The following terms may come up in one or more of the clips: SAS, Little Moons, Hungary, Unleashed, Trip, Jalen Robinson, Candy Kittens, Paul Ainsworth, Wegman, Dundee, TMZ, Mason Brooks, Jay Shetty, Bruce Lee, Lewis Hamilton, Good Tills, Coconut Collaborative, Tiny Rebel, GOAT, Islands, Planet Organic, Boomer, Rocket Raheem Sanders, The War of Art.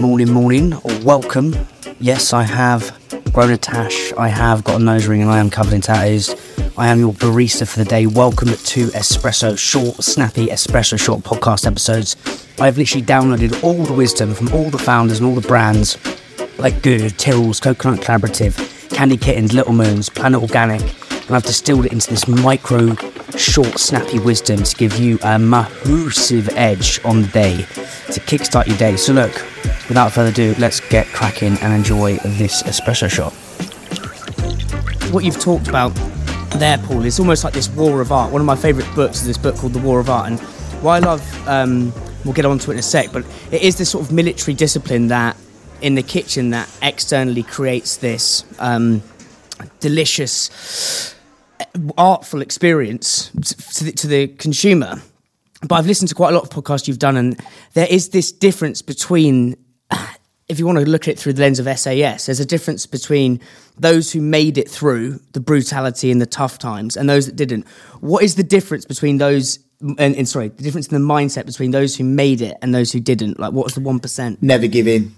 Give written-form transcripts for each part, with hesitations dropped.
Morning, welcome. Yes, I have grown a tash, I have got a nose ring, and I am covered in tattoos. I am your barista for the day. Welcome to Espresso Short, snappy Espresso Short podcast episodes. I've literally downloaded all the wisdom from all the founders and all the brands like Good Tills, Coconut Collaborative, Candy Kittens, Little Moons, Planet Organic, and I've distilled it into this micro, short, snappy wisdom to give you a massive edge on the day, to kickstart your day. So look, without further ado, let's get cracking and enjoy this espresso shot. What you've talked about there, Paul, is almost like this War of Art. One of my favourite books is this book called The War of Art, and why I love, we'll get onto it in a sec, but it is this sort of military discipline that, in the kitchen, that externally creates this delicious, artful experience to the consumer. But I've listened to quite a lot of podcasts you've done, and there is this difference between, if you want to look at it through the lens of SAS, there's a difference between those who made it through the brutality and the tough times and those that didn't. What is the difference between those, the difference in the mindset between those who made it and those who didn't? Like, what was the 1%? Never give in.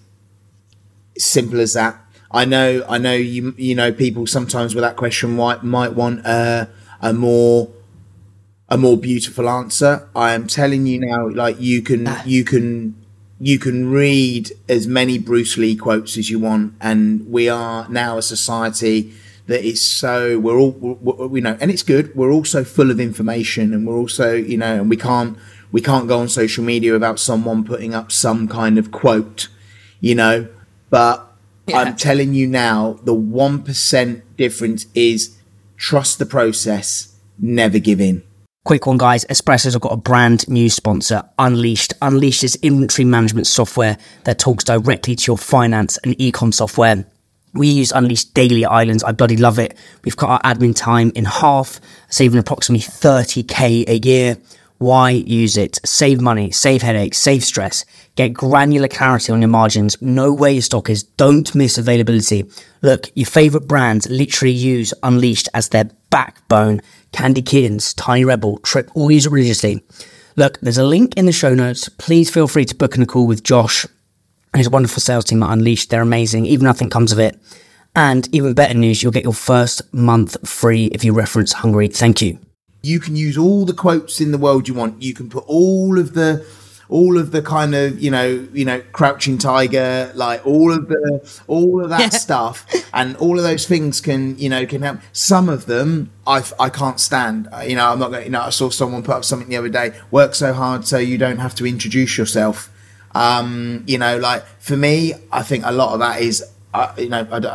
Simple as that. I know. You know, people sometimes with that question might want a more beautiful answer. I am telling you now, like, you can read as many Bruce Lee quotes as you want, and we are now a society that is so we're all, and it's good. We're also full of information, and we're also, you know, and we can't go on social media without someone putting up some kind of quote, you know, but. Yeah. I'm telling you now, the 1% difference is trust the process, never give in. Quick one, guys. Espresso's have got a brand new sponsor, Unleashed. Unleashed is inventory management software that talks directly to your finance and e-com software. We use Unleashed daily at Islands. I bloody love it. We've cut our admin time in half, saving approximately 30k a year. Why use it? Save money, save headaches, save stress, get granular clarity on your margins, know where your stock is, don't miss availability. Look, your favourite brands literally use Unleashed as their backbone. Candy Kittens, Tiny Rebel, Trip, all use it religiously. Look, there's a link in the show notes. Please feel free to book in a call with Josh and his wonderful sales team at Unleashed. They're amazing. Even nothing comes of it. And even better news, you'll get your first month free if you reference Hungary. Thank you. You can use all the quotes in the world you want. You can put all of the kind of, you know, crouching tiger, like all of that stuff, and all of those things can help. Some of them I can't stand. You know, I'm not going. You know, I saw someone put up something the other day. Work so hard so you don't have to introduce yourself. You know, like, for me, I think a lot of that is, I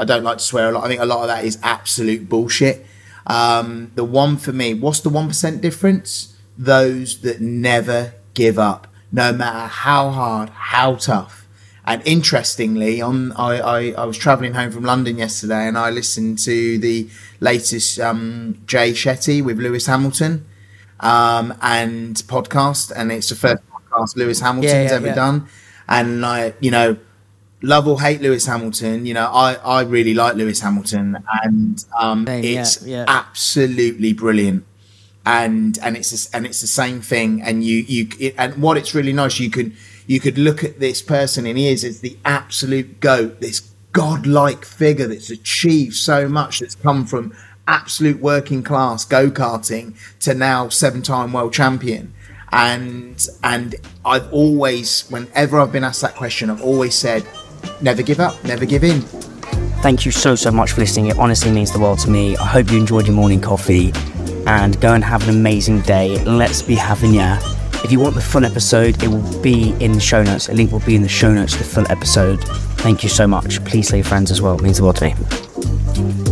don't like to swear a lot. I think a lot of that is absolute bullshit. The one for me, what's the 1% difference? Those that never give up, no matter how hard, how tough. And interestingly, I was travelling home from London yesterday, and I listened to the latest Jay Shetty with Lewis Hamilton and podcast, and it's the first podcast Lewis Hamilton's ever done. And I, you know, love or hate Lewis Hamilton, you know, I really like Lewis Hamilton, and it's absolutely brilliant. And it's the same thing. And and what it's really nice, you could look at this person, and he is the absolute GOAT, this godlike figure that's achieved so much, that's come from absolute working class go-karting to now 7-time world champion. And I've always, whenever I've been asked that question, I've always said, never give up, never give in. Thank you so much for listening. It honestly means the world to me. I hope you enjoyed your morning coffee, and go and have an amazing day. Let's be having ya. If you want the full episode, it will be in the show notes. A link will be in the show notes to the full episode. Thank you so much. Please tell your friends as well. It means the world to me.